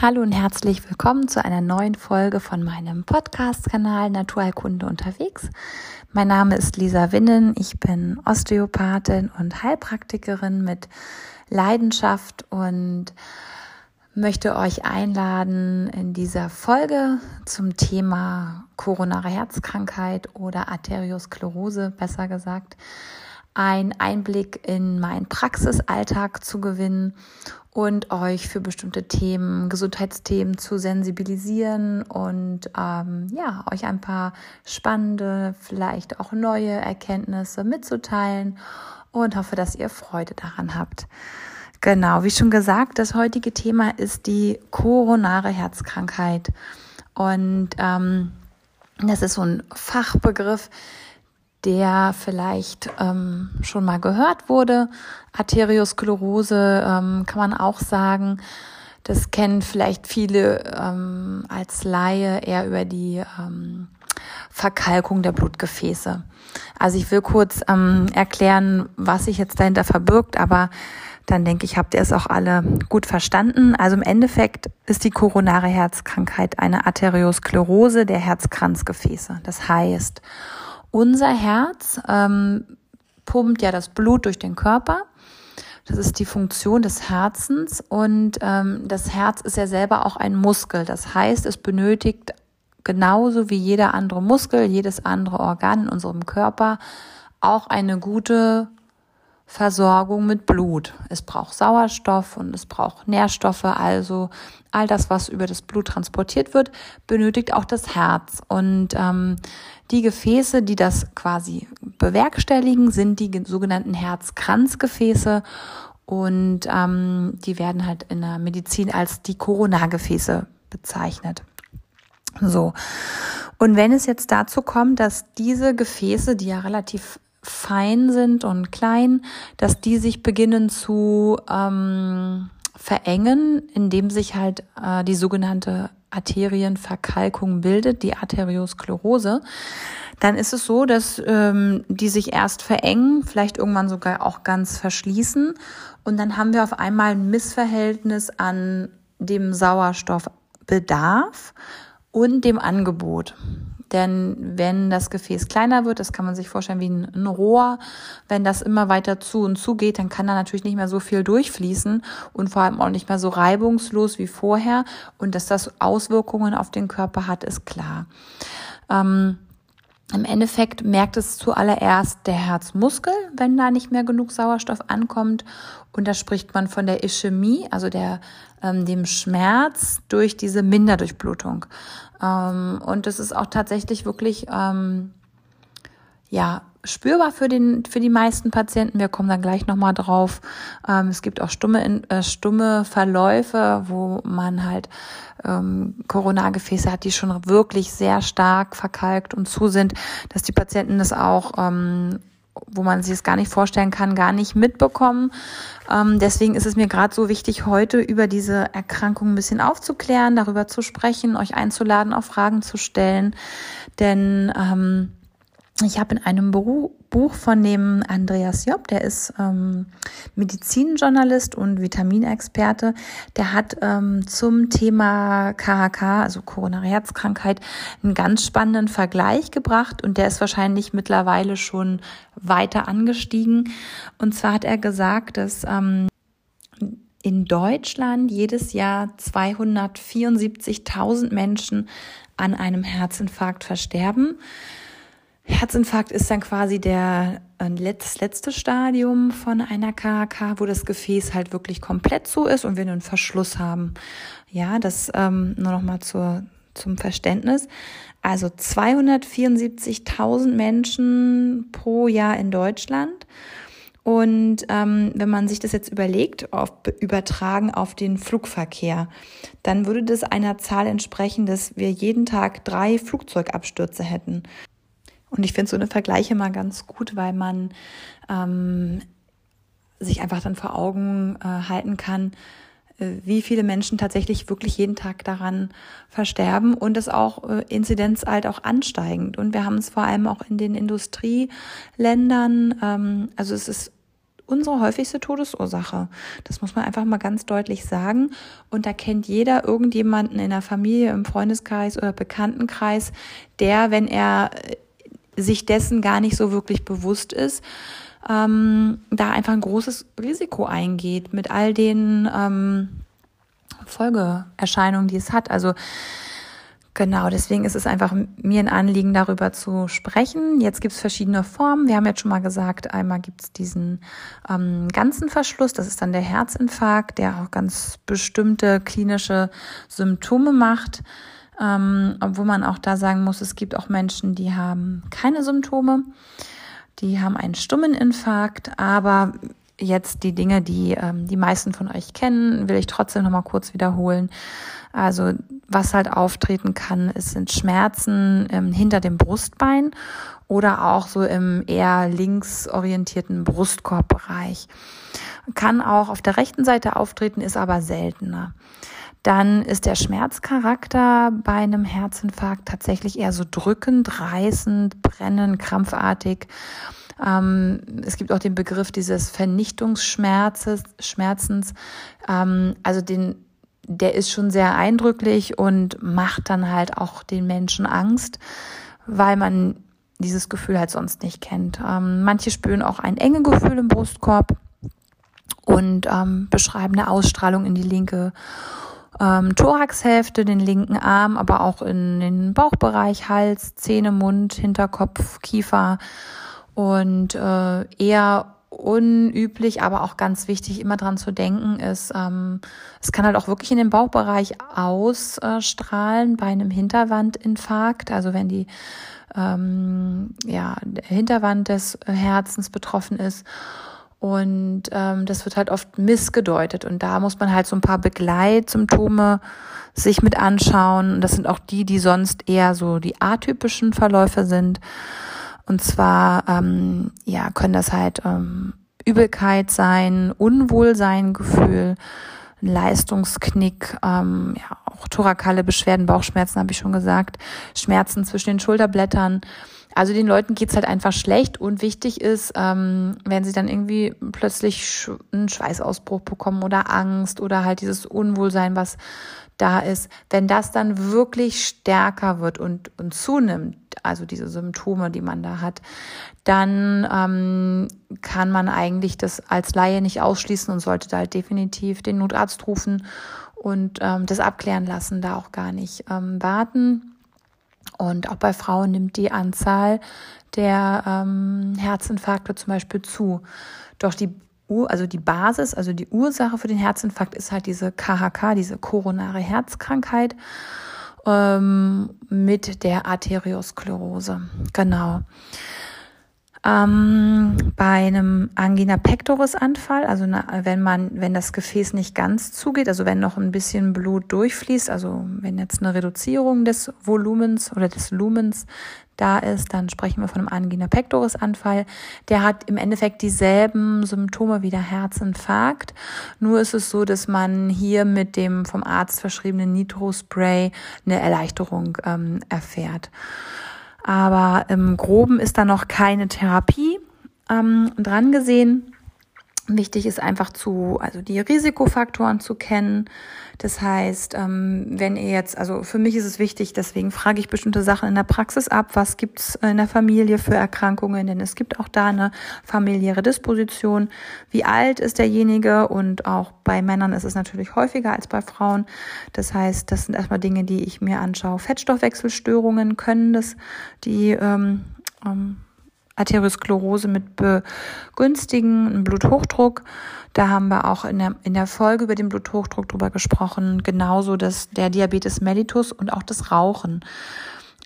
Hallo und herzlich willkommen zu einer neuen Folge von meinem Podcast-Kanal Naturheilkunde unterwegs. Mein Name ist Lisa Winnen, ich bin Osteopathin und Heilpraktikerin mit Leidenschaft und möchte euch einladen, in dieser Folge zum Thema koronare Herzkrankheit oder Arteriosklerose, besser gesagt, einen Einblick in meinen Praxisalltag zu gewinnen und euch für bestimmte Themen, Gesundheitsthemen zu sensibilisieren und euch ein paar spannende, vielleicht auch neue Erkenntnisse mitzuteilen und hoffe, dass ihr Freude daran habt. Genau, wie schon gesagt, das heutige Thema ist die koronare Herzkrankheit und das ist so ein Fachbegriff, der vielleicht schon mal gehört wurde. Arteriosklerose kann man auch sagen, das kennen vielleicht viele als Laie eher über die Verkalkung der Blutgefäße. Also ich will kurz erklären, was sich jetzt dahinter verbirgt, aber dann denke ich, habt ihr es auch alle gut verstanden. Also im Endeffekt ist die koronare Herzkrankheit eine Arteriosklerose der Herzkranzgefäße. Das heißt, unser Herz pumpt ja das Blut durch den Körper. Das ist die Funktion des Herzens und das Herz ist ja selber auch ein Muskel. Das heißt, es benötigt genauso wie jeder andere Muskel, jedes andere Organ in unserem Körper auch eine gute Versorgung mit Blut. Es braucht Sauerstoff und es braucht Nährstoffe, also all das, was über das Blut transportiert wird, benötigt auch das Herz. Und die Gefäße, die das quasi bewerkstelligen, sind die sogenannten Herzkranzgefäße und die werden halt in der Medizin als die Koronargefäße bezeichnet. So. Und wenn es jetzt dazu kommt, dass diese Gefäße, die ja relativ fein sind und klein, dass die sich beginnen zu verengen, indem sich halt die sogenannte Arterienverkalkung bildet, die Arteriosklerose, dann ist es so, dass die sich erst verengen, vielleicht irgendwann sogar auch ganz verschließen und dann haben wir auf einmal ein Missverhältnis an dem Sauerstoffbedarf und dem Angebot. Denn wenn das Gefäß kleiner wird, das kann man sich vorstellen wie ein Rohr, wenn das immer weiter zu und zu geht, dann kann da natürlich nicht mehr so viel durchfließen und vor allem auch nicht mehr so reibungslos wie vorher. Und dass das Auswirkungen auf den Körper hat, ist klar. Im Endeffekt merkt es zuallererst der Herzmuskel, wenn da nicht mehr genug Sauerstoff ankommt. Und da spricht man von der Ischämie, also dem Schmerz durch diese Minderdurchblutung. Und das ist auch tatsächlich wirklich spürbar für die meisten Patienten. Wir kommen dann gleich nochmal drauf. Es gibt auch stumme Verläufe, wo man halt Koronargefäße hat, die schon wirklich sehr stark verkalkt und zu sind, dass die Patienten das auch, wo man sich das gar nicht vorstellen kann, gar nicht mitbekommen. Deswegen ist es mir gerade so wichtig, heute über diese Erkrankung ein bisschen aufzuklären, darüber zu sprechen, euch einzuladen, auch Fragen zu stellen. Denn ich habe in einem Buch von dem Andreas Job, der ist Medizinjournalist und Vitaminexperte, der hat zum Thema KHK, also koronare Herzkrankheit, einen ganz spannenden Vergleich gebracht und der ist wahrscheinlich mittlerweile schon weiter angestiegen. Und zwar hat er gesagt, dass in Deutschland jedes Jahr 274.000 Menschen an einem Herzinfarkt versterben. Herzinfarkt ist dann quasi das letzte Stadium von einer KHK, wo das Gefäß halt wirklich komplett zu ist und wir einen Verschluss haben. Ja, das nur nochmal zum Verständnis. Also 274.000 Menschen pro Jahr in Deutschland. Und wenn man sich das jetzt überlegt, übertragen auf den Flugverkehr, dann würde das einer Zahl entsprechen, dass wir jeden Tag 3 Flugzeugabstürze hätten. Und ich finde so eine Vergleiche mal ganz gut, weil man sich einfach dann vor Augen halten kann, wie viele Menschen tatsächlich wirklich jeden Tag daran versterben und es auch Inzidenz halt auch ansteigend. Und wir haben es vor allem auch in den Industrieländern, also es ist unsere häufigste Todesursache. Das muss man einfach mal ganz deutlich sagen. Und da kennt jeder irgendjemanden in der Familie, im Freundeskreis oder Bekanntenkreis, der, wenn er sich dessen gar nicht so wirklich bewusst ist, da einfach ein großes Risiko eingeht mit all den Folgeerscheinungen, die es hat. Also genau, deswegen ist es einfach mir ein Anliegen, darüber zu sprechen. Jetzt gibt es verschiedene Formen. Wir haben jetzt schon mal gesagt, einmal gibt es diesen ganzen Verschluss, das ist dann der Herzinfarkt, der auch ganz bestimmte klinische Symptome macht. Obwohl man auch da sagen muss, es gibt auch Menschen, die haben keine Symptome, die haben einen stummen Infarkt, aber jetzt die Dinge, die die meisten von euch kennen, will ich trotzdem nochmal kurz wiederholen. Also was halt auftreten kann, sind Schmerzen hinter dem Brustbein oder auch so im eher linksorientierten Brustkorbbereich. Kann auch auf der rechten Seite auftreten, ist aber seltener. Dann ist der Schmerzcharakter bei einem Herzinfarkt tatsächlich eher so drückend, reißend, brennend, krampfartig. Es gibt auch den Begriff dieses Vernichtungsschmerzens. Also der ist schon sehr eindrücklich und macht dann halt auch den Menschen Angst, weil man dieses Gefühl halt sonst nicht kennt. Manche spüren auch ein enge Gefühl im Brustkorb und beschreiben eine Ausstrahlung in die linke Thoraxhälfte, den linken Arm, aber auch in den Bauchbereich, Hals, Zähne, Mund, Hinterkopf, Kiefer und eher unüblich, aber auch ganz wichtig, immer dran zu denken ist, es kann halt auch wirklich in den Bauchbereich ausstrahlen bei einem Hinterwandinfarkt, also wenn die der Hinterwand des Herzens betroffen ist. Und das wird halt oft missgedeutet und da muss man halt so ein paar Begleitsymptome sich mit anschauen. Und das sind auch die sonst eher so die atypischen Verläufe sind. Und zwar können das halt Übelkeit sein, Unwohlsein, Gefühl, Leistungsknick, auch thorakale Beschwerden, Bauchschmerzen habe ich schon gesagt, Schmerzen zwischen den Schulterblättern. Also den Leuten geht's halt einfach schlecht und wichtig ist, wenn sie dann irgendwie plötzlich einen Schweißausbruch bekommen oder Angst oder halt dieses Unwohlsein, was da ist, wenn das dann wirklich stärker wird und zunimmt, also diese Symptome, die man da hat, dann kann man eigentlich das als Laie nicht ausschließen und sollte da halt definitiv den Notarzt rufen und das abklären lassen, da auch gar nicht warten. Und auch bei Frauen nimmt die Anzahl der Herzinfarkte zum Beispiel zu. Doch die Ursache für den Herzinfarkt ist halt diese KHK, diese koronare Herzkrankheit mit der Arteriosklerose. Genau. Bei einem Angina pectoris Anfall, also wenn das Gefäß nicht ganz zugeht, also wenn noch ein bisschen Blut durchfließt, also wenn jetzt eine Reduzierung des Volumens oder des Lumens da ist, dann sprechen wir von einem Angina pectoris Anfall. Der hat im Endeffekt dieselben Symptome wie der Herzinfarkt. Nur ist es so, dass man hier mit dem vom Arzt verschriebenen Nitrospray eine Erleichterung erfährt. Aber im Groben ist da noch keine Therapie dran gesehen. Wichtig ist einfach also die Risikofaktoren zu kennen. Das heißt, wenn ihr jetzt, also für mich ist es wichtig, deswegen frage ich bestimmte Sachen in der Praxis ab. Was gibt's in der Familie für Erkrankungen? Denn es gibt auch da eine familiäre Disposition. Wie alt ist derjenige? Und auch bei Männern ist es natürlich häufiger als bei Frauen. Das heißt, das sind erstmal Dinge, die ich mir anschaue. Fettstoffwechselstörungen können das, die Arteriosklerose mit begünstigen Bluthochdruck. Da haben wir auch in der Folge über den Bluthochdruck drüber gesprochen. Genauso der Diabetes mellitus und auch das Rauchen.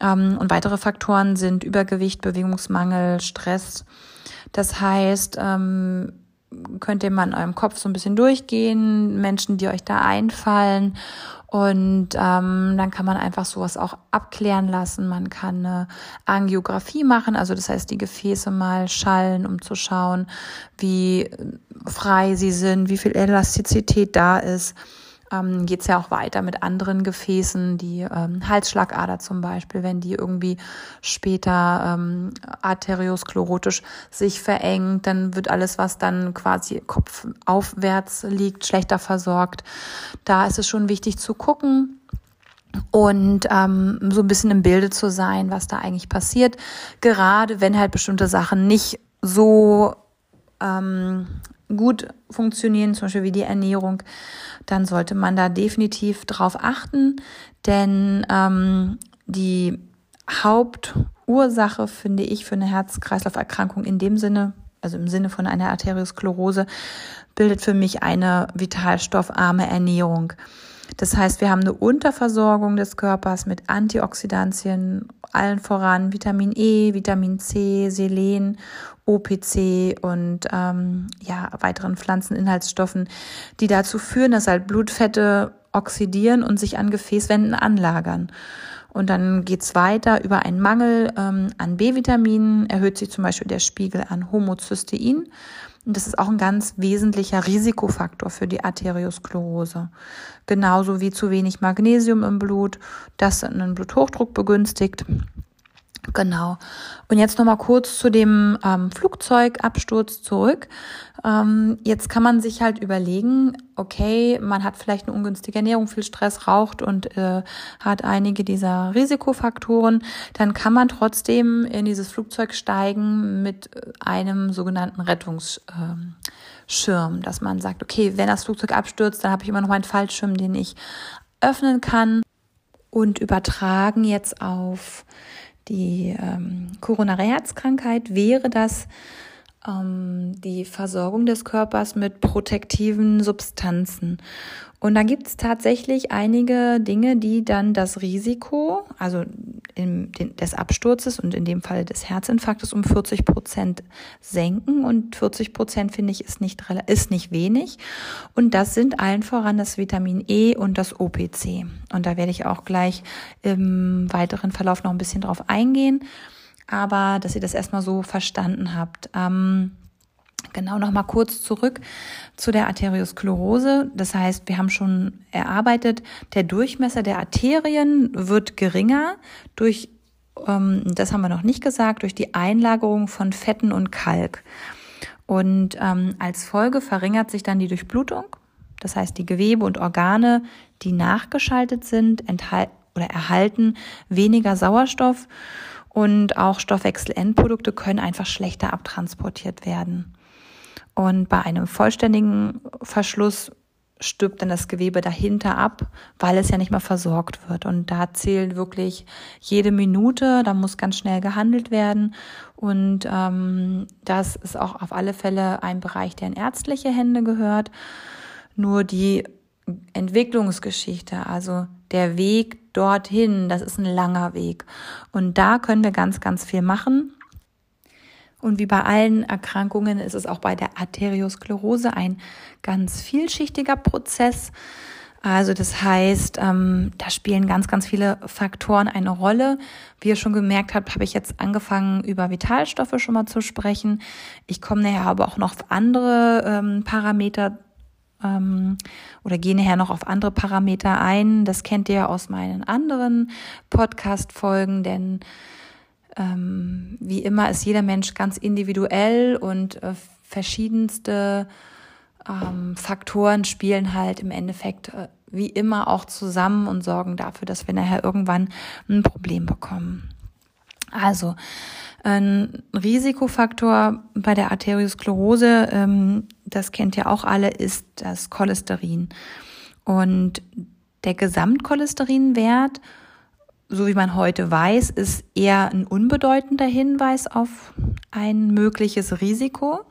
Und weitere Faktoren sind Übergewicht, Bewegungsmangel, Stress. Das heißt, könnt ihr mal in eurem Kopf so ein bisschen durchgehen, Menschen, die euch da einfallen. Und dann kann man einfach sowas auch abklären lassen. Man kann eine Angiografie machen, also das heißt die Gefäße mal schallen, um zu schauen, wie frei sie sind, wie viel Elastizität da ist. geht es ja auch weiter mit anderen Gefäßen, die Halsschlagader zum Beispiel, wenn die irgendwie später arteriosklerotisch sich verengt, dann wird alles, was dann quasi kopfaufwärts liegt, schlechter versorgt. Da ist es schon wichtig zu gucken und so ein bisschen im Bilde zu sein, was da eigentlich passiert, gerade wenn halt bestimmte Sachen nicht so gut funktionieren, zum Beispiel wie die Ernährung, dann sollte man da definitiv drauf achten, denn die Hauptursache, finde ich, für eine Herz-Kreislauf-Erkrankung in dem Sinne, also im Sinne von einer Arteriosklerose, bildet für mich eine vitalstoffarme Ernährung. Das heißt, wir haben eine Unterversorgung des Körpers mit Antioxidantien, allen voran Vitamin E, Vitamin C, Selen, OPC und weiteren Pflanzeninhaltsstoffen, die dazu führen, dass halt Blutfette oxidieren und sich an Gefäßwänden anlagern. Und dann geht's weiter über einen Mangel an B-Vitaminen, erhöht sich zum Beispiel der Spiegel an Homozystein. Und das ist auch ein ganz wesentlicher Risikofaktor für die Arteriosklerose. Genauso wie zu wenig Magnesium im Blut, das einen Bluthochdruck begünstigt. Genau. Und jetzt nochmal kurz zu dem Flugzeugabsturz zurück. Jetzt kann man sich halt überlegen, okay, man hat vielleicht eine ungünstige Ernährung, viel Stress, raucht und hat einige dieser Risikofaktoren. Dann kann man trotzdem in dieses Flugzeug steigen mit einem sogenannten Rettungsschirm, dass man sagt, okay, wenn das Flugzeug abstürzt, dann habe ich immer noch meinen Fallschirm, den ich öffnen kann. Und übertragen jetzt auf die koronare Herzkrankheit wäre das die Versorgung des Körpers mit protektiven Substanzen. Und da gibt es tatsächlich einige Dinge, die dann das Risiko, also des Absturzes und in dem Fall des Herzinfarktes um 40% senken. Und 40%, finde ich, ist nicht wenig. Und das sind allen voran das Vitamin E und das OPC. Und da werde ich auch gleich im weiteren Verlauf noch ein bisschen drauf eingehen. Aber dass ihr das erstmal so verstanden habt. Genau, nochmal kurz zurück zu der Arteriosklerose. Das heißt, wir haben schon erarbeitet, der Durchmesser der Arterien wird geringer durch, das haben wir noch nicht gesagt, durch die Einlagerung von Fetten und Kalk. Und als Folge verringert sich dann die Durchblutung. Das heißt, die Gewebe und Organe, die nachgeschaltet sind, erhalten weniger Sauerstoff. Und auch Stoffwechselendprodukte können einfach schlechter abtransportiert werden. Und bei einem vollständigen Verschluss stirbt dann das Gewebe dahinter ab, weil es ja nicht mehr versorgt wird. Und da zählt wirklich jede Minute, da muss ganz schnell gehandelt werden. Und das ist auch auf alle Fälle ein Bereich, der in ärztliche Hände gehört. Nur die Entwicklungsgeschichte, also der Weg dorthin, das ist ein langer Weg. Und da können wir ganz, ganz viel machen. Und wie bei allen Erkrankungen ist es auch bei der Arteriosklerose ein ganz vielschichtiger Prozess. Also das heißt, da spielen ganz, ganz viele Faktoren eine Rolle. Wie ihr schon gemerkt habt, habe ich jetzt angefangen, über Vitalstoffe schon mal zu sprechen. Ich komme nachher aber auch noch auf andere Parameter oder gehe nachher noch auf andere Parameter ein. Das kennt ihr ja aus meinen anderen Podcast-Folgen, denn wie immer ist jeder Mensch ganz individuell und verschiedenste Faktoren spielen halt im Endeffekt wie immer auch zusammen und sorgen dafür, dass wir nachher irgendwann ein Problem bekommen. Also ein Risikofaktor bei der Arteriosklerose, das kennt ihr auch alle, ist das Cholesterin. Und der Gesamtcholesterinwert, so wie man heute weiß, ist eher ein unbedeutender Hinweis auf ein mögliches Risiko.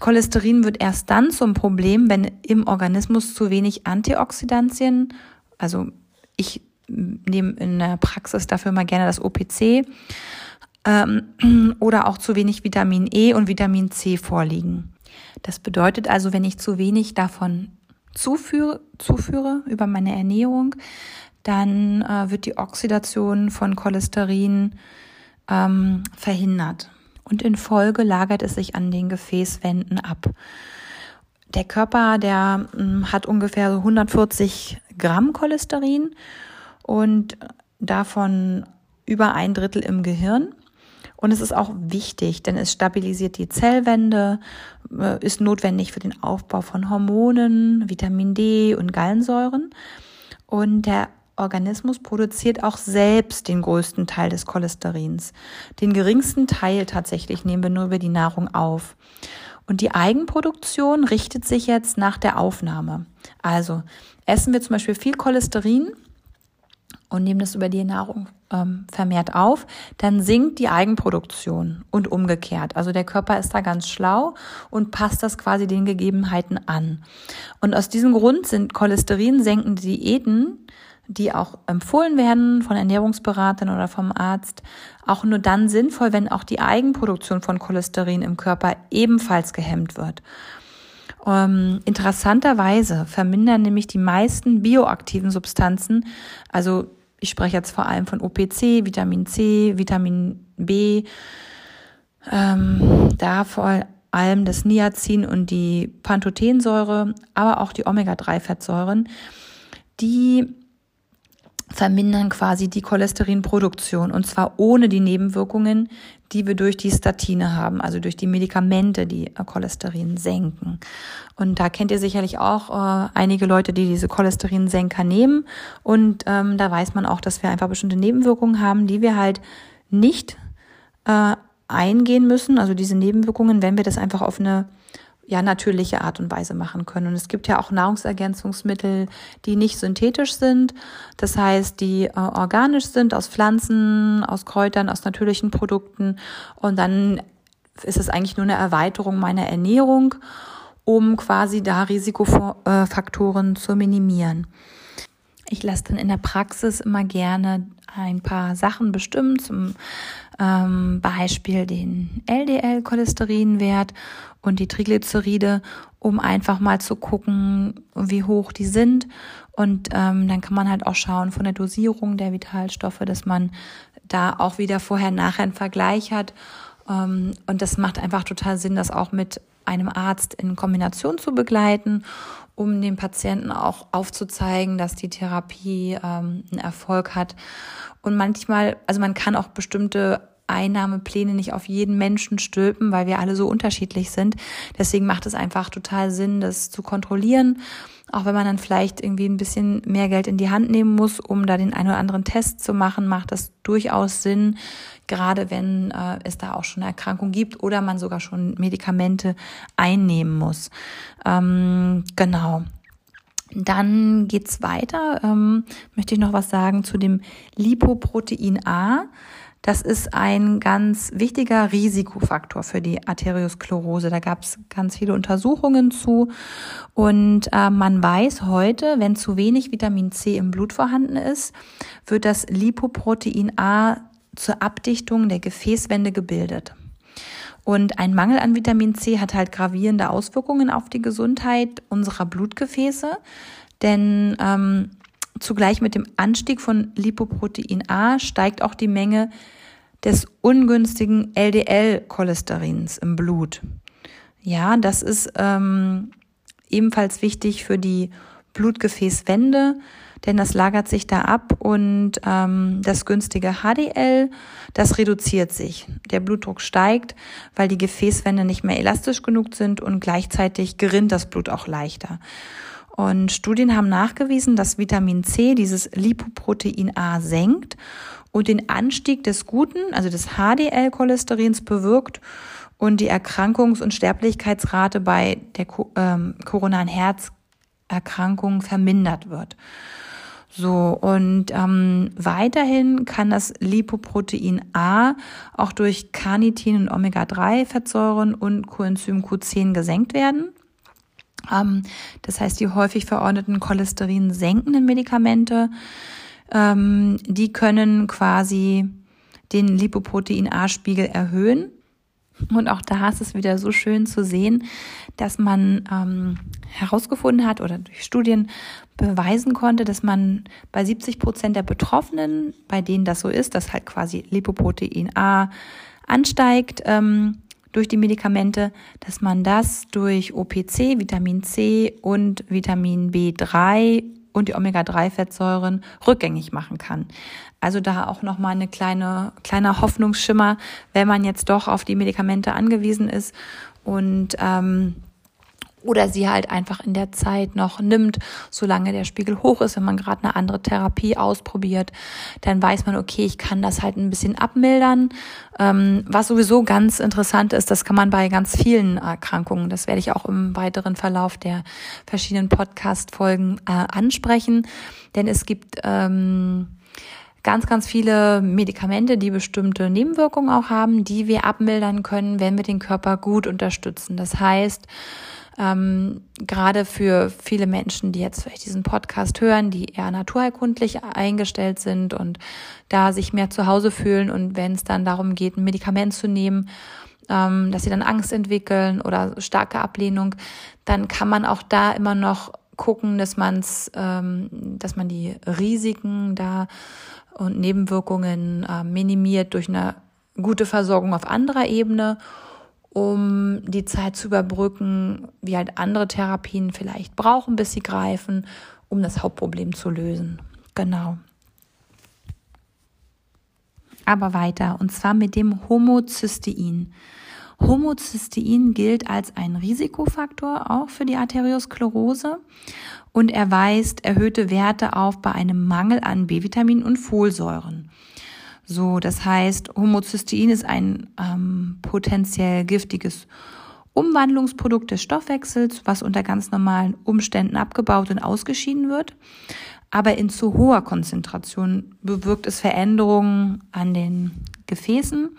Cholesterin wird erst dann zum Problem, wenn im Organismus zu wenig Antioxidantien, also ich nehme in der Praxis dafür mal gerne das OPC, oder auch zu wenig Vitamin E und Vitamin C vorliegen. Das bedeutet also, wenn ich zu wenig davon zuführe über meine Ernährung, dann wird die Oxidation von Cholesterin verhindert. Und in Folge lagert es sich an den Gefäßwänden ab. der Körper, der hat ungefähr 140 Gramm Cholesterin und davon über ein Drittel im Gehirn. Und es ist auch wichtig, denn es stabilisiert die Zellwände, ist notwendig für den Aufbau von Hormonen, Vitamin D und Gallensäuren. Und der Organismus produziert auch selbst den größten Teil des Cholesterins. Den geringsten Teil tatsächlich nehmen wir nur über die Nahrung auf. Und die Eigenproduktion richtet sich jetzt nach der Aufnahme. Also essen wir zum Beispiel viel Cholesterin und nehmen das über die Nahrung vermehrt auf, dann sinkt die Eigenproduktion und umgekehrt. Also der Körper ist da ganz schlau und passt das quasi den Gegebenheiten an. Und aus diesem Grund sind cholesterinsenkende Diäten, die auch empfohlen werden von Ernährungsberatern oder vom Arzt, auch nur dann sinnvoll, wenn auch die Eigenproduktion von Cholesterin im Körper ebenfalls gehemmt wird. Interessanterweise vermindern nämlich die meisten bioaktiven Substanzen, also ich spreche jetzt vor allem von OPC, Vitamin C, Vitamin B, da vor allem das Niacin und die Pantothensäure, aber auch die Omega-3-Fettsäuren, die vermindern quasi die Cholesterinproduktion und zwar ohne die Nebenwirkungen, die wir durch die Statine haben, also durch die Medikamente, die Cholesterin senken. Und da kennt ihr sicherlich auch einige Leute, die diese Cholesterinsenker nehmen und da weiß man auch, dass wir einfach bestimmte Nebenwirkungen haben, die wir halt nicht eingehen müssen, also diese Nebenwirkungen, wenn wir das einfach auf eine natürliche Art und Weise machen können. Und es gibt ja auch Nahrungsergänzungsmittel, die nicht synthetisch sind, das heißt, die organisch sind, aus Pflanzen, aus Kräutern, aus natürlichen Produkten. Und dann ist es eigentlich nur eine Erweiterung meiner Ernährung, um quasi da Risikofaktoren zu minimieren. Ich lasse dann in der Praxis immer gerne ein paar Sachen bestimmen, zum Beispiel den LDL-Cholesterinwert und die Triglyceride, um einfach mal zu gucken, wie hoch die sind. Und dann kann man halt auch schauen von der Dosierung der Vitalstoffe, dass man da auch wieder vorher-nachher einen Vergleich hat. Und das macht einfach total Sinn, das auch mit einem Arzt in Kombination zu begleiten, um dem Patienten auch aufzuzeigen, dass die Therapie einen Erfolg hat. Und manchmal, also man kann auch bestimmte Einnahmepläne nicht auf jeden Menschen stülpen, weil wir alle so unterschiedlich sind. Deswegen macht es einfach total Sinn, das zu kontrollieren, auch wenn man dann vielleicht irgendwie ein bisschen mehr Geld in die Hand nehmen muss, um da den einen oder anderen Test zu machen, macht das durchaus Sinn, gerade wenn es da auch schon eine Erkrankung gibt oder man sogar schon Medikamente einnehmen muss. Genau. Dann geht's weiter. Möchte ich noch was sagen zu dem Lipoprotein A. Das ist ein ganz wichtiger Risikofaktor für die Arteriosklerose. Da gab es ganz viele Untersuchungen zu. Und man weiß heute, wenn zu wenig Vitamin C im Blut vorhanden ist, wird das Lipoprotein A zur Abdichtung der Gefäßwände gebildet. Und ein Mangel an Vitamin C hat halt gravierende Auswirkungen auf die Gesundheit unserer Blutgefäße. Denn zugleich mit dem Anstieg von Lipoprotein A steigt auch die Menge des ungünstigen LDL-Cholesterins im Blut. Ja, das ist ebenfalls wichtig für die Blutgefäßwände, denn das lagert sich da ab und das günstige HDL, das reduziert sich. Der Blutdruck steigt, weil die Gefäßwände nicht mehr elastisch genug sind und gleichzeitig gerinnt das Blut auch leichter. Und Studien haben nachgewiesen, dass Vitamin C dieses Lipoprotein A senkt und den Anstieg des guten, also des HDL-Cholesterins bewirkt und die Erkrankungs- und Sterblichkeitsrate bei der koronaren Herzerkrankung vermindert wird. So, und weiterhin kann das Lipoprotein A auch durch Carnitin und Omega-3-Fettsäuren und Coenzym Q10 gesenkt werden. Das heißt, die häufig verordneten cholesterinsenkenden Medikamente, die können quasi den Lipoprotein-A-Spiegel erhöhen. Und auch da ist es wieder so schön zu sehen, dass man herausgefunden hat oder durch Studien beweisen konnte, dass man bei 70% der Betroffenen, bei denen das so ist, dass halt quasi Lipoprotein A ansteigt, durch die Medikamente, dass man das durch OPC, Vitamin C und Vitamin B3 und die Omega-3-Fettsäuren rückgängig machen kann. Also da auch nochmal eine kleiner Hoffnungsschimmer, wenn man jetzt doch auf die Medikamente angewiesen ist und oder sie halt einfach in der Zeit noch nimmt, solange der Spiegel hoch ist. Wenn man gerade eine andere Therapie ausprobiert, dann weiß man, okay, ich kann das halt ein bisschen abmildern. Was sowieso ganz interessant ist, das kann man bei ganz vielen Erkrankungen, das werde ich auch im weiteren Verlauf der verschiedenen Podcast-Folgen ansprechen, denn es gibt ganz, ganz viele Medikamente, die bestimmte Nebenwirkungen auch haben, die wir abmildern können, wenn wir den Körper gut unterstützen. Das heißt, gerade für viele Menschen, die jetzt vielleicht diesen Podcast hören, die eher naturheilkundlich eingestellt sind und da sich mehr zu Hause fühlen und wenn es dann darum geht, ein Medikament zu nehmen, dass sie dann Angst entwickeln oder starke Ablehnung, dann kann man auch da immer noch gucken, dass man die Risiken da und Nebenwirkungen minimiert durch eine gute Versorgung auf anderer Ebene, um die Zeit zu überbrücken, wie halt andere Therapien vielleicht brauchen, bis sie greifen, um das Hauptproblem zu lösen. Genau. Aber weiter, und zwar mit dem Homozystein. Homozystein gilt als ein Risikofaktor auch für die Arteriosklerose und er weist erhöhte Werte auf bei einem Mangel an B-Vitaminen und Folsäuren. So, das heißt, Homozystein ist ein potenziell giftiges Umwandlungsprodukt des Stoffwechsels, was unter ganz normalen Umständen abgebaut und ausgeschieden wird. Aber in zu hoher Konzentration bewirkt es Veränderungen an den Gefäßen.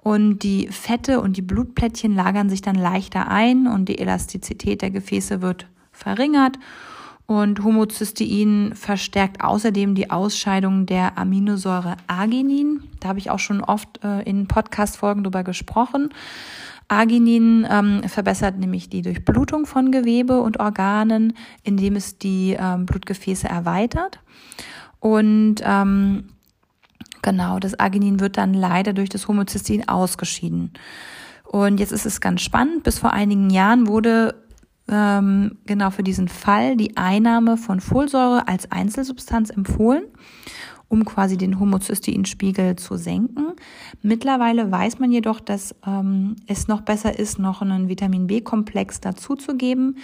Und die Fette und die Blutplättchen lagern sich dann leichter ein und die Elastizität der Gefäße wird verringert. Und Homozystein verstärkt außerdem die Ausscheidung der Aminosäure Arginin. Da habe ich auch schon oft in Podcast-Folgen drüber gesprochen. Arginin verbessert nämlich die Durchblutung von Gewebe und Organen, indem es die Blutgefäße erweitert. Und genau, das Arginin wird dann leider durch das Homozystein ausgeschieden. Und jetzt ist es ganz spannend. Bis vor einigen Jahren wurde genau für diesen Fall die Einnahme von Folsäure als Einzelsubstanz empfohlen, um quasi den Homozysteinspiegel zu senken. Mittlerweile weiß man jedoch, dass es noch besser ist, noch einen Vitamin-B-Komplex dazuzugeben.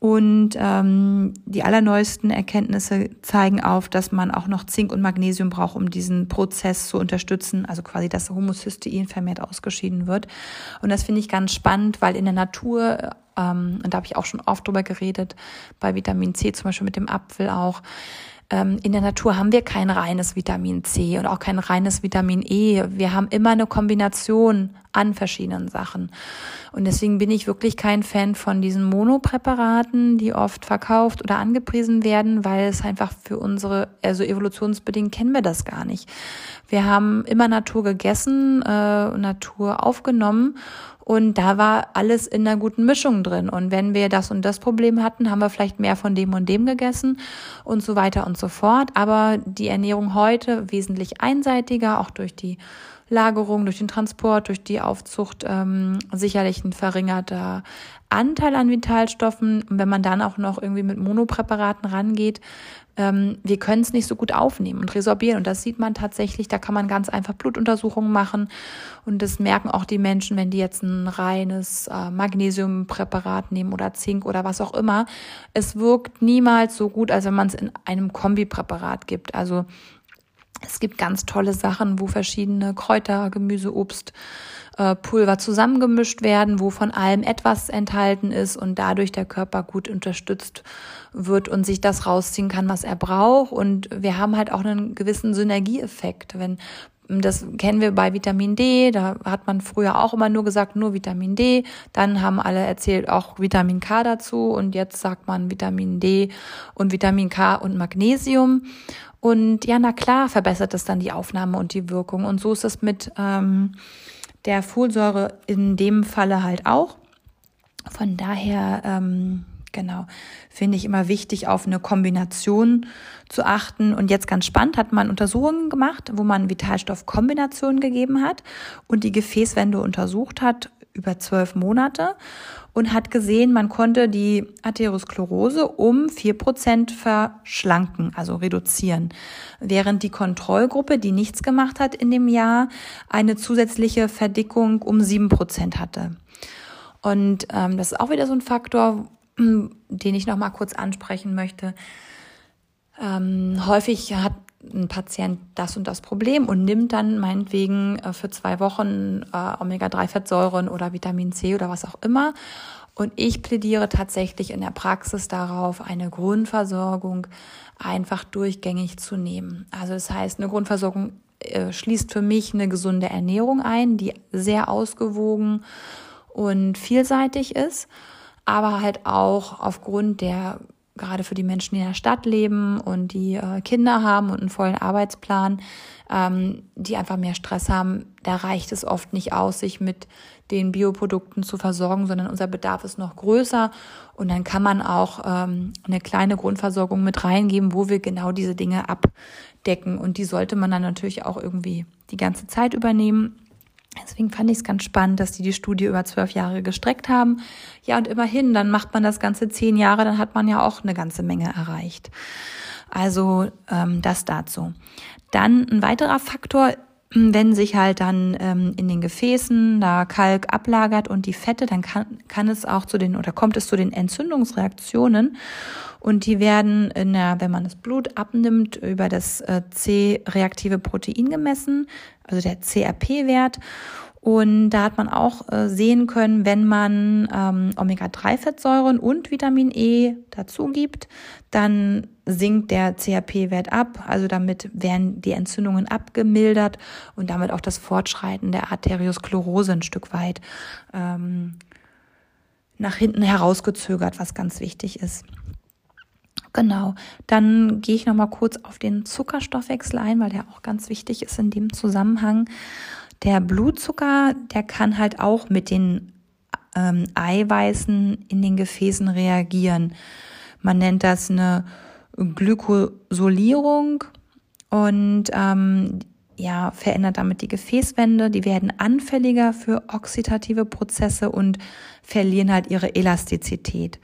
Und die allerneuesten Erkenntnisse zeigen auf, dass man auch noch Zink und Magnesium braucht, um diesen Prozess zu unterstützen, also quasi, dass Homozystein vermehrt ausgeschieden wird. Und das finde ich ganz spannend, weil in der Natur, und da habe ich auch schon oft drüber geredet, bei Vitamin C zum Beispiel mit dem Apfel auch, in der Natur haben wir kein reines Vitamin C und auch kein reines Vitamin E. Wir haben immer eine Kombination an verschiedenen Sachen. Und deswegen bin ich wirklich kein Fan von diesen Monopräparaten, die oft verkauft oder angepriesen werden, weil es einfach für unsere, also evolutionsbedingt kennen wir das gar nicht. Wir haben immer Natur gegessen, Natur aufgenommen. Und da war alles in einer guten Mischung drin. Und wenn wir das und das Problem hatten, haben wir vielleicht mehr von dem und dem gegessen und so weiter und so fort. Aber die Ernährung heute wesentlich einseitiger, auch durch die Lagerung, durch den Transport, durch die Aufzucht, sicherlich ein verringerter Anteil an Vitalstoffen. Und wenn man dann auch noch irgendwie mit Monopräparaten rangeht, wir können es nicht so gut aufnehmen und resorbieren. Und das sieht man tatsächlich, da kann man ganz einfach Blutuntersuchungen machen. Und das merken auch die Menschen, wenn die jetzt ein reines Magnesiumpräparat nehmen oder Zink oder was auch immer. Es wirkt niemals so gut, als wenn man es in einem Kombipräparat gibt. Also es gibt ganz tolle Sachen, wo verschiedene Kräuter, Gemüse, Obst, Pulver zusammengemischt werden, wo von allem etwas enthalten ist und dadurch der Körper gut unterstützt wird und sich das rausziehen kann, was er braucht. Und wir haben halt auch einen gewissen Synergieeffekt. Wenn, das kennen wir bei Vitamin D, da hat man früher auch immer nur gesagt, nur Vitamin D. Dann haben alle erzählt, auch Vitamin K dazu. Und jetzt sagt man Vitamin D und Vitamin K und Magnesium. Und ja, na klar, verbessert das dann die Aufnahme und die Wirkung. Und so ist es mit der Folsäure in dem Falle halt auch. Von daher genau. Finde ich immer wichtig, auf eine Kombination zu achten. Und jetzt ganz spannend, hat man Untersuchungen gemacht, wo man Vitalstoffkombinationen gegeben hat und die Gefäßwände untersucht hat über 12 Monate und hat gesehen, man konnte die Arteriosklerose um 4% verschlanken, also reduzieren, während die Kontrollgruppe, die nichts gemacht hat in dem Jahr, eine zusätzliche Verdickung um 7% hatte. Und das ist auch wieder so ein Faktor, den ich noch mal kurz ansprechen möchte. Häufig hat ein Patient das und das Problem und nimmt dann meinetwegen für 2 Wochen Omega-3-Fettsäuren oder Vitamin C oder was auch immer. Und ich plädiere tatsächlich in der Praxis darauf, eine Grundversorgung einfach durchgängig zu nehmen. Also das heißt, eine Grundversorgung schließt für mich eine gesunde Ernährung ein, die sehr ausgewogen und vielseitig ist, aber halt auch aufgrund der, gerade für die Menschen, die in der Stadt leben und die Kinder haben und einen vollen Arbeitsplan, die einfach mehr Stress haben, da reicht es oft nicht aus, sich mit den Bioprodukten zu versorgen, sondern unser Bedarf ist noch größer. Und dann kann man auch eine kleine Grundversorgung mit reingeben, wo wir genau diese Dinge abdecken. Und die sollte man dann natürlich auch irgendwie die ganze Zeit übernehmen. Deswegen fand ich es ganz spannend, dass die Studie über 12 Jahre gestreckt haben. Ja, und immerhin, dann macht man das Ganze 10 Jahre, dann hat man ja auch eine ganze Menge erreicht. Also das dazu. Dann ein weiterer Faktor, wenn sich halt dann in den Gefäßen da Kalk ablagert und die Fette, dann kann es auch zu den, oder kommt es zu den Entzündungsreaktionen. Und die werden wenn man das Blut abnimmt, über das C-reaktive Protein gemessen, also der CRP-Wert. Und da hat man auch sehen können, wenn man Omega-3-Fettsäuren und Vitamin E dazu gibt, dann sinkt der CRP-Wert ab. Also damit werden die Entzündungen abgemildert und damit auch das Fortschreiten der Arteriosklerose ein Stück weit nach hinten herausgezögert, was ganz wichtig ist. Genau, dann gehe ich nochmal kurz auf den Zuckerstoffwechsel ein, weil der auch ganz wichtig ist in dem Zusammenhang. Der Blutzucker, der kann halt auch mit den Eiweißen in den Gefäßen reagieren. Man nennt das eine Glykosolierung und verändert damit die Gefäßwände. Die werden anfälliger für oxidative Prozesse und verlieren halt ihre Elastizität.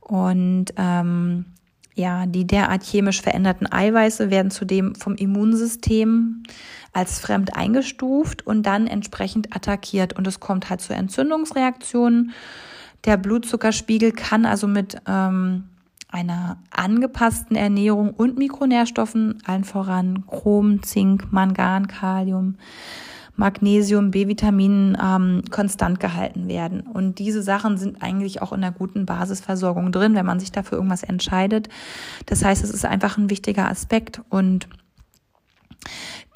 Und die derart chemisch veränderten Eiweiße werden zudem vom Immunsystem als fremd eingestuft und dann entsprechend attackiert. Und es kommt halt zu Entzündungsreaktionen. Der Blutzuckerspiegel kann also mit einer angepassten Ernährung und Mikronährstoffen, allen voran Chrom, Zink, Mangan, Kalium, Magnesium, B-Vitaminen konstant gehalten werden. Und diese Sachen sind eigentlich auch in der guten Basisversorgung drin, wenn man sich dafür irgendwas entscheidet. Das heißt, es ist einfach ein wichtiger Aspekt. Und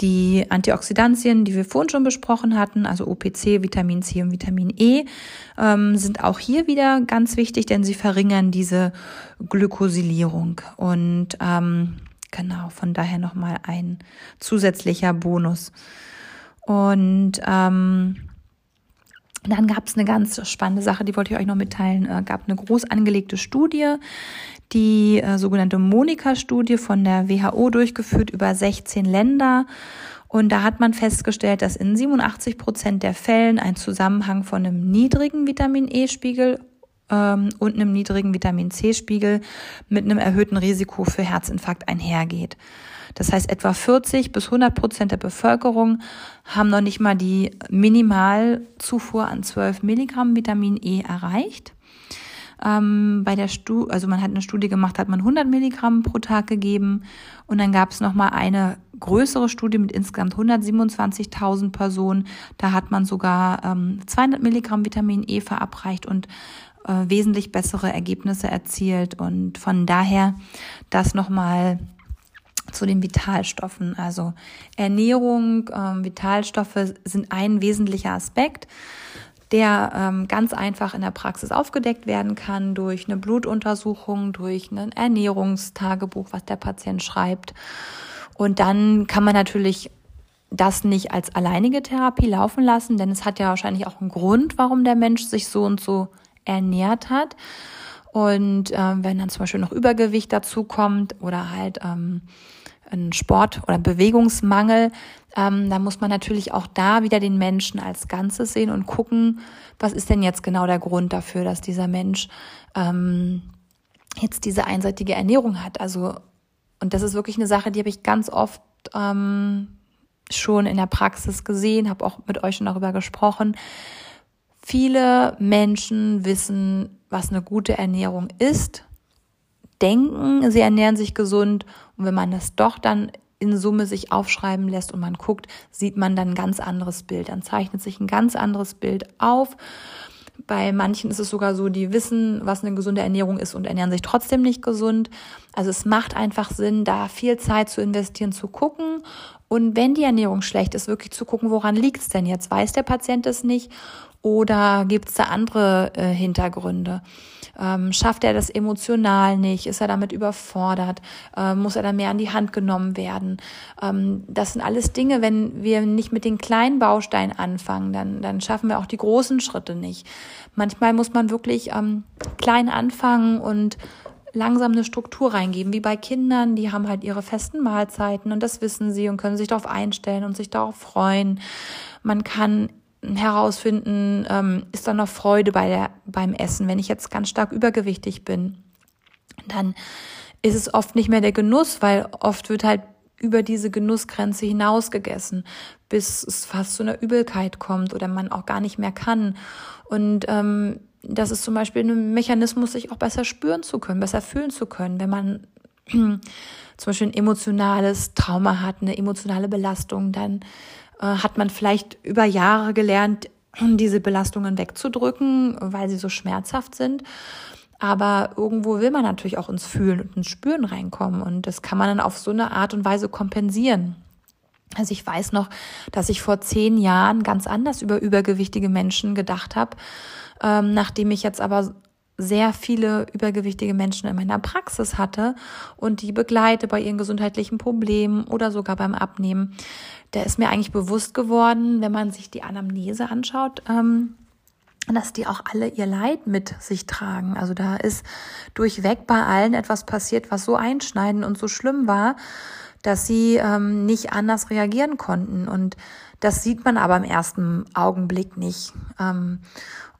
die Antioxidantien, die wir vorhin schon besprochen hatten, also OPC, Vitamin C und Vitamin E, sind auch hier wieder ganz wichtig, denn sie verringern diese Glykosylierung. Und von daher nochmal ein zusätzlicher Bonus. Und dann gab es eine ganz spannende Sache, die wollte ich euch noch mitteilen. Gab eine groß angelegte Studie, die sogenannte Monica-Studie von der WHO durchgeführt über 16 Länder. Und da hat man festgestellt, dass in 87% der Fällen ein Zusammenhang von einem niedrigen Vitamin E-Spiegel und einem niedrigen Vitamin C-Spiegel mit einem erhöhten Risiko für Herzinfarkt einhergeht. Das heißt, etwa 40-100% der Bevölkerung haben noch nicht mal die Minimalzufuhr an 12 Milligramm Vitamin E erreicht. Man hat eine Studie gemacht, hat man 100 Milligramm pro Tag gegeben und dann gab es nochmal eine größere Studie mit insgesamt 127.000 Personen. Da hat man sogar 200 Milligramm Vitamin E verabreicht und wesentlich bessere Ergebnisse erzielt. Und von daher das nochmal zu den Vitalstoffen. Also Ernährung, Vitalstoffe sind ein wesentlicher Aspekt, der ganz einfach in der Praxis aufgedeckt werden kann durch eine Blutuntersuchung, durch ein Ernährungstagebuch, was der Patient schreibt. Und dann kann man natürlich das nicht als alleinige Therapie laufen lassen, denn es hat ja wahrscheinlich auch einen Grund, warum der Mensch sich so und so ernährt hat. Und wenn dann zum Beispiel noch Übergewicht dazu kommt oder halt ein Sport- oder Bewegungsmangel, dann muss man natürlich auch da wieder den Menschen als Ganzes sehen und gucken, was ist denn jetzt genau der Grund dafür, dass dieser Mensch jetzt diese einseitige Ernährung hat. Also, und das ist wirklich eine Sache, die habe ich ganz oft schon in der Praxis gesehen, habe auch mit euch schon darüber gesprochen. Viele Menschen wissen, was eine gute Ernährung ist, denken, sie ernähren sich gesund, und wenn man das doch dann in Summe sich aufschreiben lässt und man guckt, sieht man dann ein ganz anderes Bild. Dann zeichnet sich ein ganz anderes Bild auf. Bei manchen ist es sogar so, die wissen, was eine gesunde Ernährung ist und ernähren sich trotzdem nicht gesund. Also es macht einfach Sinn, da viel Zeit zu investieren, zu gucken. Und wenn die Ernährung schlecht ist, wirklich zu gucken, woran liegt es denn jetzt? Weiß der Patient es nicht? Oder gibt es da andere Hintergründe? Schafft er das emotional nicht? Ist er damit überfordert? Muss er da mehr an die Hand genommen werden? Das sind alles Dinge, wenn wir nicht mit den kleinen Bausteinen anfangen, dann schaffen wir auch die großen Schritte nicht. Manchmal muss man wirklich klein anfangen und langsam eine Struktur reingeben, wie bei Kindern, die haben halt ihre festen Mahlzeiten und das wissen sie und können sich darauf einstellen und sich darauf freuen. Man kann herausfinden, ist da noch Freude beim Essen. Wenn ich jetzt ganz stark übergewichtig bin, dann ist es oft nicht mehr der Genuss, weil oft wird halt über diese Genussgrenze hinaus gegessen, bis es fast zu einer Übelkeit kommt oder man auch gar nicht mehr kann. Und das ist zum Beispiel ein Mechanismus, sich auch besser spüren zu können, besser fühlen zu können, wenn man zum Beispiel ein emotionales Trauma hat, eine emotionale Belastung, dann hat man vielleicht über Jahre gelernt, diese Belastungen wegzudrücken, weil sie so schmerzhaft sind. Aber irgendwo will man natürlich auch ins Fühlen und ins Spüren reinkommen. Und das kann man dann auf so eine Art und Weise kompensieren. Also ich weiß noch, dass ich vor 10 Jahren ganz anders über übergewichtige Menschen gedacht habe, nachdem ich jetzt aber sehr viele übergewichtige Menschen in meiner Praxis hatte und die begleite bei ihren gesundheitlichen Problemen oder sogar beim Abnehmen. Da ist mir eigentlich bewusst geworden, wenn man sich die Anamnese anschaut, dass die auch alle ihr Leid mit sich tragen. Also da ist durchweg bei allen etwas passiert, was so einschneidend und so schlimm war, dass sie nicht anders reagieren konnten. Und das sieht man aber im ersten Augenblick nicht.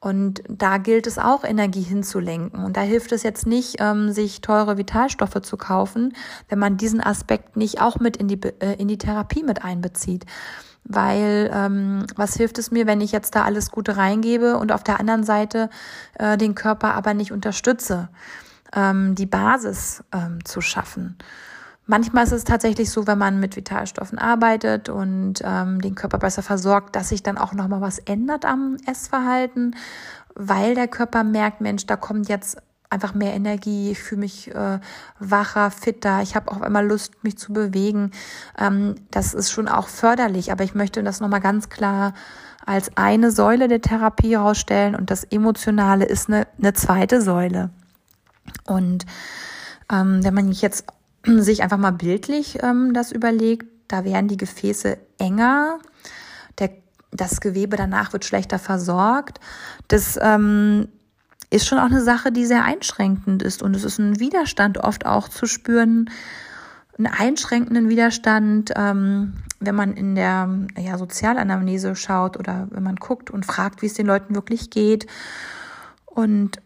Und da gilt es auch, Energie hinzulenken. Und da hilft es jetzt nicht, sich teure Vitalstoffe zu kaufen, wenn man diesen Aspekt nicht auch mit in die Therapie mit einbezieht. Weil was hilft es mir, wenn ich jetzt da alles Gute reingebe und auf der anderen Seite den Körper aber nicht unterstütze, die Basis zu schaffen? Manchmal ist es tatsächlich so, wenn man mit Vitalstoffen arbeitet und den Körper besser versorgt, dass sich dann auch nochmal was ändert am Essverhalten, weil der Körper merkt, Mensch, da kommt jetzt einfach mehr Energie, ich fühle mich wacher, fitter, ich habe auch immer Lust, mich zu bewegen. Das ist schon auch förderlich, aber ich möchte das nochmal ganz klar als eine Säule der Therapie herausstellen und das Emotionale ist eine zweite Säule. Und wenn man jetzt sich einfach mal bildlich das überlegt, da werden die Gefäße enger, das Gewebe danach wird schlechter versorgt. Das ist schon auch eine Sache, die sehr einschränkend ist und es ist ein Widerstand oft auch zu spüren, einen einschränkenden Widerstand, wenn man in der Sozialanamnese schaut oder wenn man guckt und fragt, wie es den Leuten wirklich geht und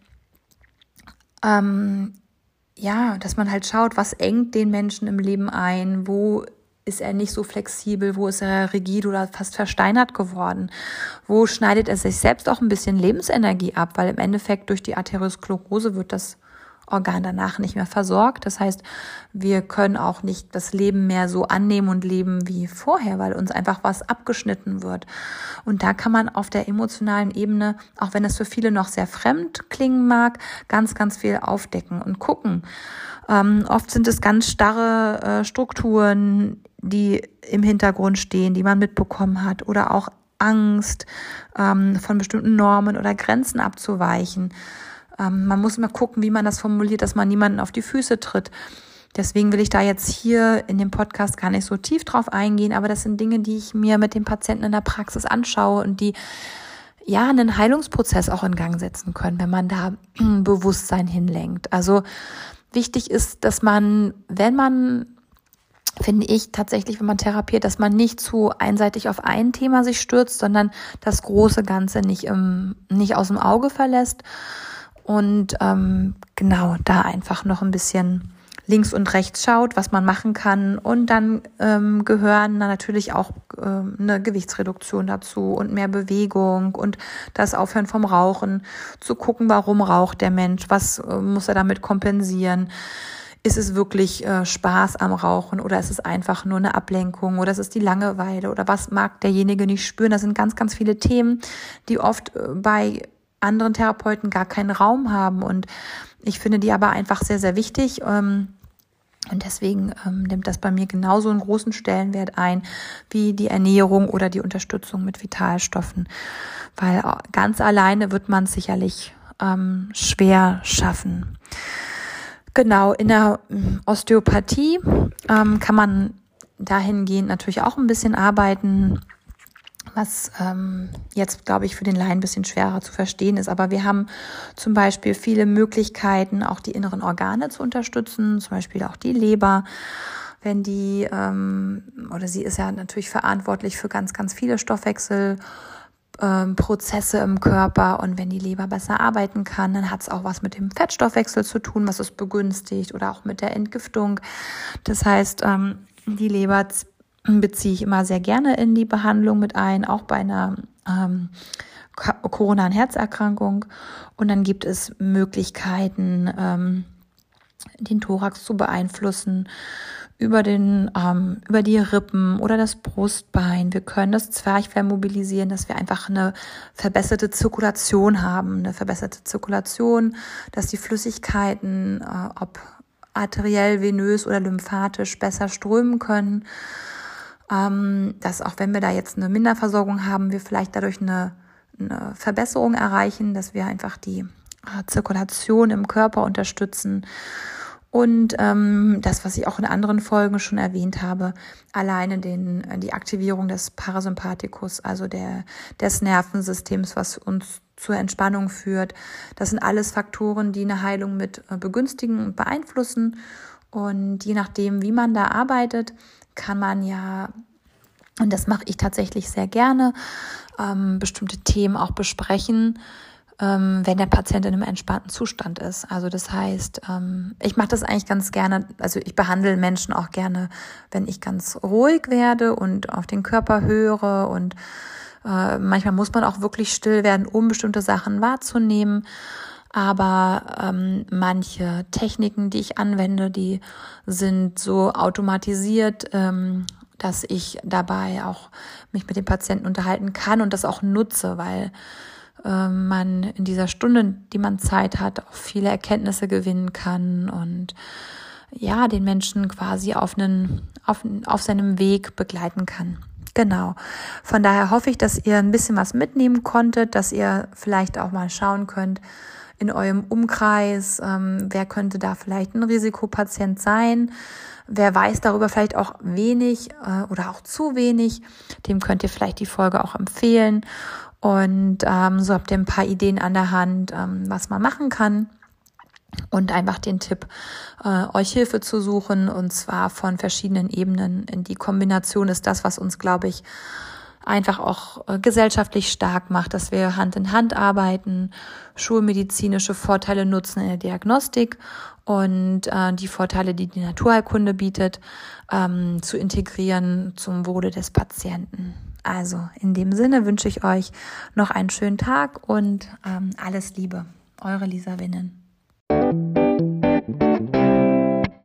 dass man halt schaut, was engt den Menschen im Leben ein, wo ist er nicht so flexibel, wo ist er rigid oder fast versteinert geworden, wo schneidet er sich selbst auch ein bisschen Lebensenergie ab, weil im Endeffekt durch die Arteriosklerose wird das Organ danach nicht mehr versorgt. Das heißt, wir können auch nicht das Leben mehr so annehmen und leben wie vorher, weil uns einfach was abgeschnitten wird. Und da kann man auf der emotionalen Ebene, auch wenn es für viele noch sehr fremd klingen mag, ganz, ganz viel aufdecken und gucken. Oft sind es ganz starre Strukturen, die im Hintergrund stehen, die man mitbekommen hat oder auch Angst, von bestimmten Normen oder Grenzen abzuweichen. Man muss mal gucken, wie man das formuliert, dass man niemanden auf die Füße tritt. Deswegen will ich da jetzt hier in dem Podcast gar nicht so tief drauf eingehen, aber das sind Dinge, die ich mir mit den Patienten in der Praxis anschaue und die ja, einen Heilungsprozess auch in Gang setzen können, wenn man da Bewusstsein hinlenkt. Also wichtig ist, dass man, wenn man, finde ich tatsächlich, wenn man therapiert, dass man nicht zu einseitig auf ein Thema sich stürzt, sondern das große Ganze nicht aus dem Auge verlässt und genau da einfach noch ein bisschen links und rechts schaut, was man machen kann, und dann gehören da natürlich auch eine Gewichtsreduktion dazu und mehr Bewegung und das Aufhören vom Rauchen, zu gucken, warum raucht der Mensch, was muss er damit kompensieren. Ist es wirklich Spaß am Rauchen oder ist es einfach nur eine Ablenkung oder ist es die Langeweile oder was mag derjenige nicht spüren? Das sind ganz, ganz viele Themen, die oft bei anderen Therapeuten gar keinen Raum haben, und ich finde die aber einfach sehr, sehr wichtig, und deswegen nimmt das bei mir genauso einen großen Stellenwert ein wie die Ernährung oder die Unterstützung mit Vitalstoffen, weil ganz alleine wird man es sicherlich schwer schaffen. Genau, in der Osteopathie kann man dahingehend natürlich auch ein bisschen arbeiten, was jetzt, glaube ich, für den Laien ein bisschen schwerer zu verstehen ist. Aber wir haben zum Beispiel viele Möglichkeiten, auch die inneren Organe zu unterstützen, zum Beispiel auch die Leber. Wenn die, oder sie ist ja natürlich verantwortlich für ganz, ganz viele Stoffwechselprozesse im Körper, und wenn die Leber besser arbeiten kann, dann hat es auch was mit dem Fettstoffwechsel zu tun, was es begünstigt, oder auch mit der Entgiftung. Das heißt, die Leber beziehe ich immer sehr gerne in die Behandlung mit ein, auch bei einer koronaren Herzerkrankung. Und dann gibt es Möglichkeiten, den Thorax zu beeinflussen, über die Rippen oder das Brustbein. Wir können das Zwerchfell mobilisieren, dass wir einfach eine verbesserte Zirkulation haben, dass die Flüssigkeiten, ob arteriell, venös oder lymphatisch, besser strömen können. Dass auch wenn wir da jetzt eine Minderversorgung haben, wir vielleicht dadurch eine Verbesserung erreichen, dass wir einfach die Zirkulation im Körper unterstützen. Und das, was ich auch in anderen Folgen schon erwähnt habe, alleine die Aktivierung des Parasympathikus, also des Nervensystems, was uns zur Entspannung führt. Das sind alles Faktoren, die eine Heilung mit begünstigen und beeinflussen. Und je nachdem, wie man da arbeitet, kann man ja, und das mache ich tatsächlich sehr gerne, bestimmte Themen auch besprechen, wenn der Patient in einem entspannten Zustand ist. Also das heißt, ich mache das eigentlich ganz gerne, also ich behandle Menschen auch gerne, wenn ich ganz ruhig werde und auf den Körper höre, und manchmal muss man auch wirklich still werden, um bestimmte Sachen wahrzunehmen. Aber manche Techniken, die ich anwende, die sind so automatisiert, dass ich dabei auch mich mit dem Patienten unterhalten kann und das auch nutze, weil man in dieser Stunde, die man Zeit hat, auch viele Erkenntnisse gewinnen kann und ja, den Menschen quasi auf seinem Weg begleiten kann. Genau. Von daher hoffe ich, dass ihr ein bisschen was mitnehmen konntet, dass ihr vielleicht auch mal schauen könnt in eurem Umkreis, wer könnte da vielleicht ein Risikopatient sein, wer weiß darüber vielleicht auch wenig oder auch zu wenig, dem könnt ihr vielleicht die Folge auch empfehlen. Und so habt ihr ein paar Ideen an der Hand, was man machen kann. Und einfach den Tipp, euch Hilfe zu suchen, und zwar von verschiedenen Ebenen. Die Kombination ist das, was uns, glaube ich, einfach auch gesellschaftlich stark macht, dass wir Hand in Hand arbeiten, schulmedizinische Vorteile nutzen in der Diagnostik und die Vorteile, die die Naturheilkunde bietet, zu integrieren zum Wohle des Patienten. Also in dem Sinne wünsche ich euch noch einen schönen Tag und alles Liebe. Eure Lisa Winnen.